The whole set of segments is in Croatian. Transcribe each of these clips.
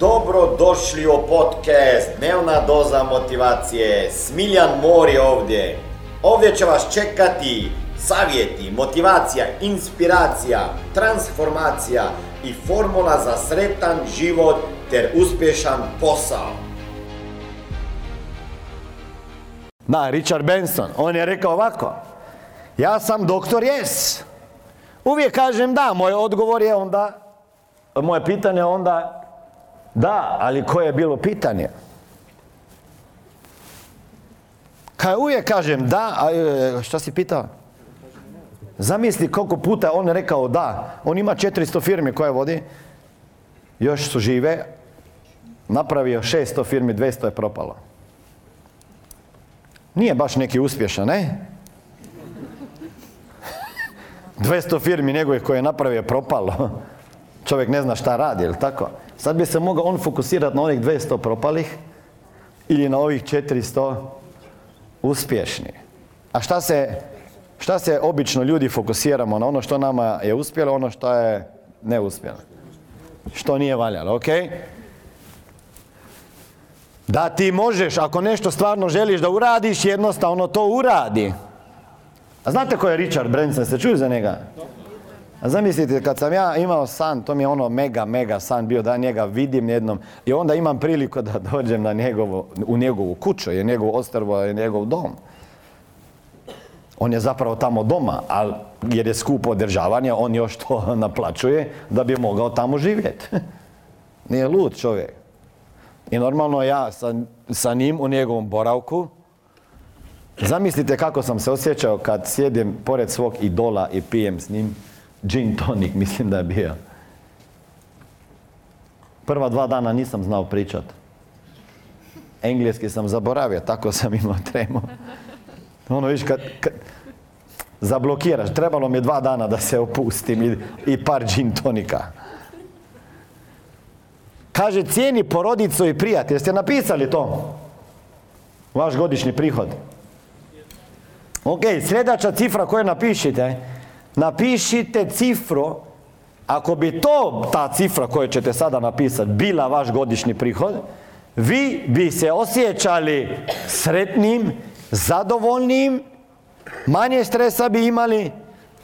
Dobrodošli u podcast Dnevna doza motivacije. Smiljan Mori ovdje. Ovdje će vas čekati savjeti, motivacija, inspiracija, transformacija i formula za sretan život ter uspješan posao. Da, Richard Branson, on je rekao ovako. Ja sam doktor yes. Uvijek kažem da, moj odgovor je onda, moje pitanje onda da, ali koje je bilo pitanje? Kaj uvijek kažem da, a šta si pitao? Zamisli koliko puta on rekao da. On ima 400 firmi koje vodi, još su žive, napravio 600 firmi, 200 je propalo. Nije baš neki uspješan, ne? 200 firmi njegovih koje je napravio propalo. Čovjek ne zna šta radi, jel tako? Sad bi se mogao on fokusirati na onih 200 propalih ili na ovih 400 uspješnih. A šta se obično ljudi fokusiramo? Na ono što nama je uspjelo, ono što je neuspjelo. Što nije valjalo, ok? Da ti možeš, ako nešto stvarno želiš da uradiš, jednostavno to uradi. A znate ko je Richard Branson? Ste čuli za njega? A zamislite, kad sam ja imao san, to mi je ono mega san bio da njega vidim jednom i onda imam priliku da dođem na u njegovu kuću, je njegov ostrvo, je njegov dom. On je zapravo tamo doma, ali jer je skupo održavanje, on još to naplaćuje da bi mogao tamo živjeti. Nije lud čovjek. I normalno ja sa njim u njegovom boravku. Zamislite kako sam se osjećao kad sjedim pored svog idola i pijem s njim gin tonic, mislim da je bio. Prva 2 dana nisam znao pričat. Engleski sam zaboravio, tako sam imao tremu. Ono, viš, kad zablokiraš, trebalo mi je 2 dana da se opustim i par gin tonika. Kaže, cijeni porodicu i prijatelj. Jeste napisali to? Vaš godišnji prihod. Ok, sljedeća cifra koju napišite. Napišite cifru, ako bi ta cifra koju ćete sada napisati bila vaš godišnji prihod, vi bi se osjećali sretnim, zadovoljnim, manje stresa bi imali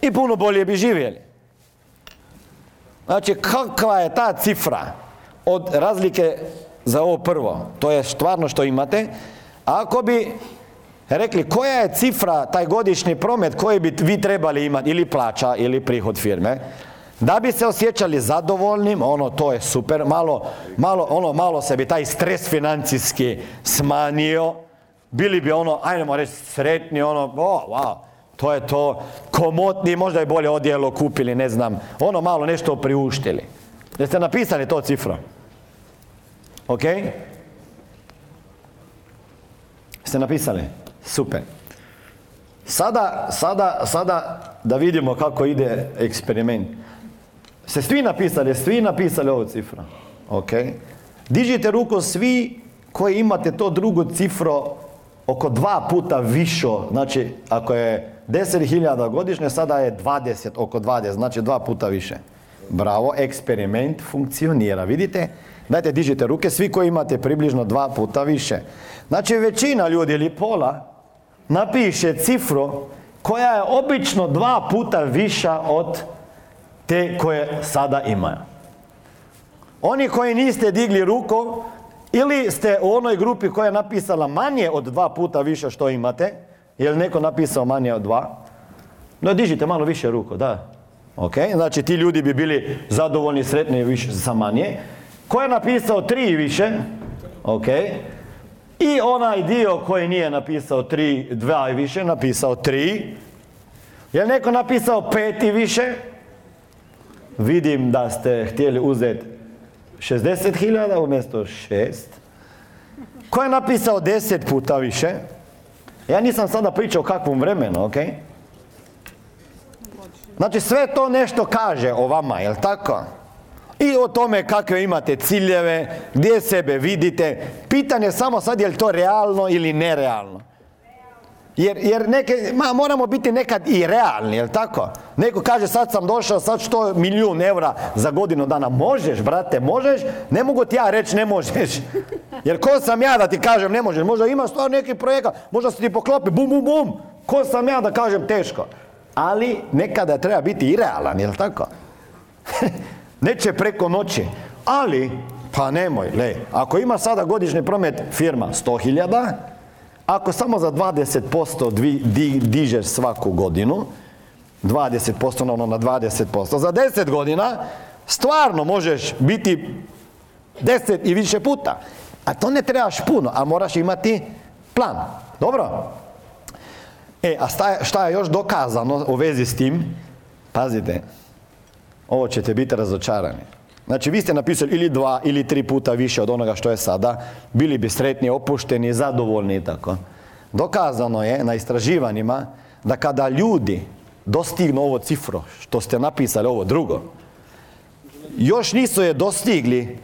i puno bolje bi živjeli. Znači, kakva je ta cifra od razlike za ovo prvo, to je stvarno što imate, ako bi rekli, koja je cifra, taj godišnji promet koji bi vi trebali imati, ili plaća, ili prihod firme, da bi se osjećali zadovoljnim, ono, to je super, malo se bi taj stres financijski smanjio, bili bi ono, ajmo reći, sretni, ono, wow, to je to, komotni, možda je bolje odjelo kupili, ne znam, ono, malo nešto priuštili. Jeste napisali to cifra? Ok? Jeste napisali? Super. Sada da vidimo kako ide eksperiment. Se svi napisali ovu cifru. Ok. Dižite ruku svi koji imate to drugu cifru oko 2 puta više. Znači, ako je 10.000 godišnje, sada je 20, oko 20, znači 2 puta više. Bravo, eksperiment funkcionira. Vidite? Dajte, dižite ruke svi koji imate približno 2 puta više. Znači, većina ljudi ili pola napiše cifru koja je obično 2 puta viša od te koje sada imaju. Oni koji niste digli ruku ili ste u onoj grupi koja je napisala manje od 2 puta više što imate, je li neko napisao manje od 2? No, dižite malo više ruku, da. Ok, znači ti ljudi bi bili zadovoljni, sretni više za manje. Ko je napisao 3 i više? Ok. I onaj dio koji nije napisao 2 i više, napisao 3. Je li neko napisao 5 i više? Vidim da ste htjeli uzeti 60.000 umjesto 6. Ko je napisao 10 puta više? Ja nisam sada pričao o kakvom vremenu, ok? Znači sve to nešto kaže o vama, je li tako? I o tome kakve imate ciljeve, gdje sebe vidite. Pitanje je samo sad je li to realno ili nerealno. Jer neke, moramo biti nekad i realni, jel tako? Neko kaže sad sam došao, sad što milijun eura za godinu dana. Možeš, brate, možeš, ne mogu ti ja reći ne možeš. Jer ko sam ja da ti kažem ne možeš, možda imaš stvar neki projekat, možda se ti poklopi, bum, bum, bum. Ko sam ja da kažem teško. Ali nekada treba biti i realan, jel tako? Neće preko noći, ali, pa nemoj, le, ako ima sada godišnji promet firma 100.000, ako samo za 20% dižeš svaku godinu, 20% na 20%, za 10 godina stvarno možeš biti 10 i više puta. A to ne trebaš puno, a moraš imati plan. Dobro? A šta je još dokazano u vezi s tim? Pazite, ovo ćete biti razočarani. Znači, vi ste napisali ili 2 ili 3 puta više od onoga što je sada, bili bi sretni, opušteni, zadovoljni i tako. Dokazano je na istraživanjima da kada ljudi dostignu ovo cifru, što ste napisali ovo drugo, još nisu je dostigli,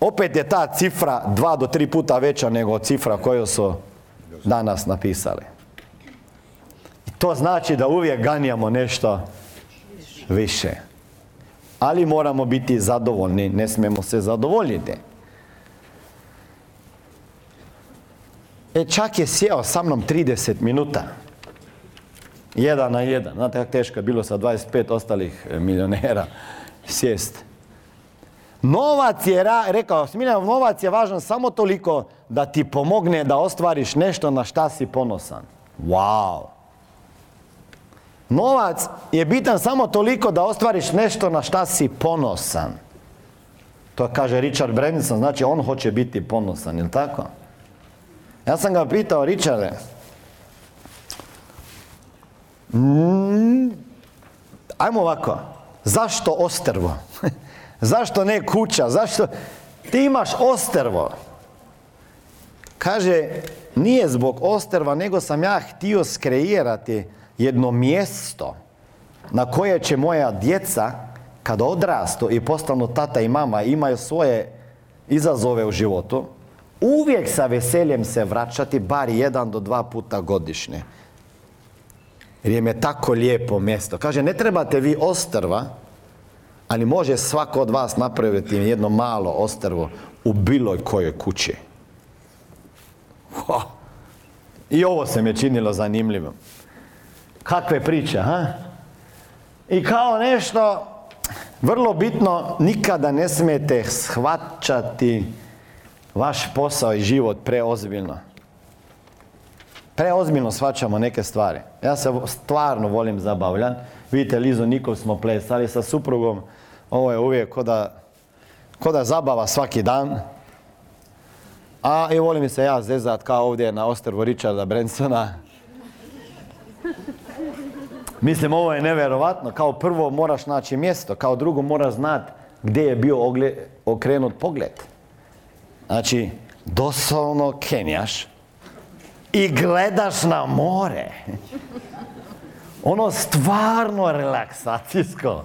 opet je ta cifra 2 do 3 puta veća nego cifra koju su danas napisali. I to znači da uvijek ganjamo nešto više. Ali moramo biti zadovoljni, ne smijemo se zadovoljiti. Čak je sjeo sa mnom 30 minuta. 1 na 1. Znate kako teško je bilo sa 25 ostalih milionera sjest. Novac je, rekao Smiljan, novac je važan samo toliko da ti pomogne da ostvariš nešto na šta si ponosan. Wow! Novac je bitan samo toliko da ostvariš nešto na šta si ponosan. To kaže Richard Branson, znači on hoće biti ponosan, je li tako? Ja sam ga pitao, Richarde, ajmo ovako, zašto ostrvo? Zašto ne kuća? Zašto? Ti imaš ostrvo. Kaže, nije zbog ostrva, nego sam ja htio skreirati jedno mjesto na koje će moja djeca, kada odrastu i postanu tata i mama, imaju svoje izazove u životu, uvijek sa veseljem se vraćati bar 1 do 2 puta godišnje. Jer im je tako lijepo mjesto. Kaže, ne trebate vi ostrva, ali može svako od vas napraviti jedno malo ostrvo u bilo kojoj kući. I ovo se mi je činilo zanimljivo. Kakve priče, ha? I kao nešto vrlo bitno, nikada ne smijete shvaćati vaš posao i život preozbiljno. Preozbiljno shvaćamo neke stvari. Ja se stvarno volim zabavljati. Vidite, Lizo, Nikov smo plesali sa suprugom. Ovo je uvijek ko da zabava svaki dan. A i volim se ja zezat kao ovdje na ostrvu Richarda Bransona. Mislim, ovo je nevjerovatno. Kao prvo moraš naći mjesto, kao drugo moraš znati gdje je bio okrenut pogled. Znači, doslovno kenjaš i gledaš na more. Ono stvarno relaksacijsko.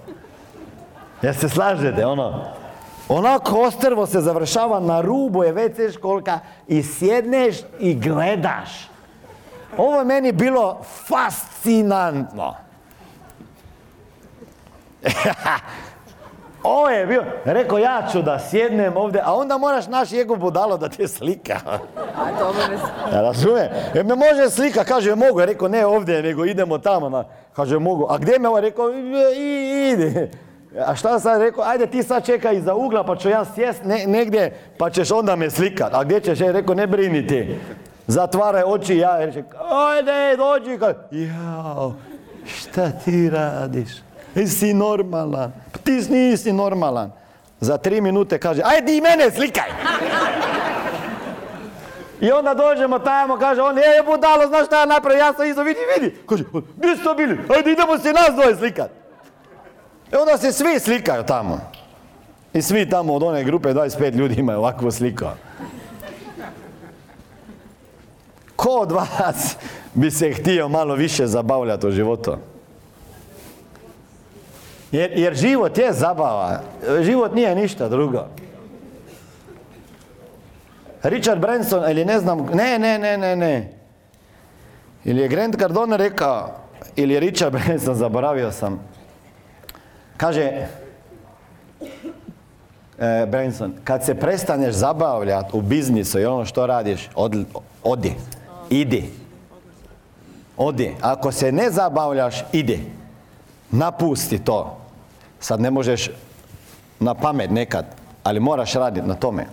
Jel se slažete? Onako ostrvo se završava, na rubu je WC školjka i sjedneš i gledaš. Ovo je meni bilo fascinantno. Ovo je bilo, rekao ja ću da sjednem ovdje, a onda moraš naći jego budalo da te slika. A to me ne slika. Razumije? Jer me može slika, kaže mogu, rekao ne ovdje, nego idemo tamo. Kaže mogu, a gdje me ovo, rekao idi. A šta sad rekao, ajde ti sad čekaj iza ugla pa ću ja sjest negdje pa ćeš onda me slikat. A gdje ćeš, rekao ne brini ti. Zatvaraj oči i ja reče, ajde, dođi. Jao, šta ti radiš? Si normalan. Pa ti nisi normalan. Za 3 minute kaže, ajde i mene slikaj. I onda dođemo tamo, kaže, on je budalo, znaš šta je napravio, ja sam izo, vidi. Kaže, gdje su to bili? Ajde, idemo se nas dvoje slikat. I onda se svi slikaju tamo. I svi tamo od one grupe, 25 ljudi imaju ovakvu sliku. Ko od vas bi se htio malo više zabavljati u životu? Jer život je zabava. Život nije ništa drugo. Richard Branson, ili ne znam... Ne. Ili je Grant Cardone rekao, ili je Richard Branson, zaboravio sam. Kaže, Branson, kad se prestaneš zabavljati u biznisu i ono što radiš, odi, idi. Odi, ako se ne zabavljaš, idi. Napusti to. Sad ne možeš na pamet nekad, ali moraš raditi na tome.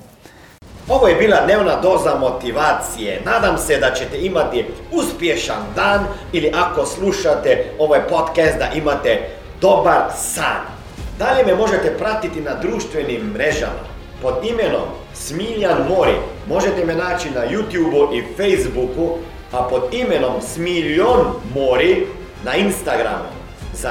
Ovo je bila dnevna doza motivacije. Nadam se da ćete imati uspješan dan ili ako slušate ovaj podcast da imate dobar san. Dalje me možete pratiti na društvenim mrežama pod imenom Smiljan Mori. Možete me naći na YouTubeu i Facebooku, a pod imenom Smiljan Mori na Instagramu. Za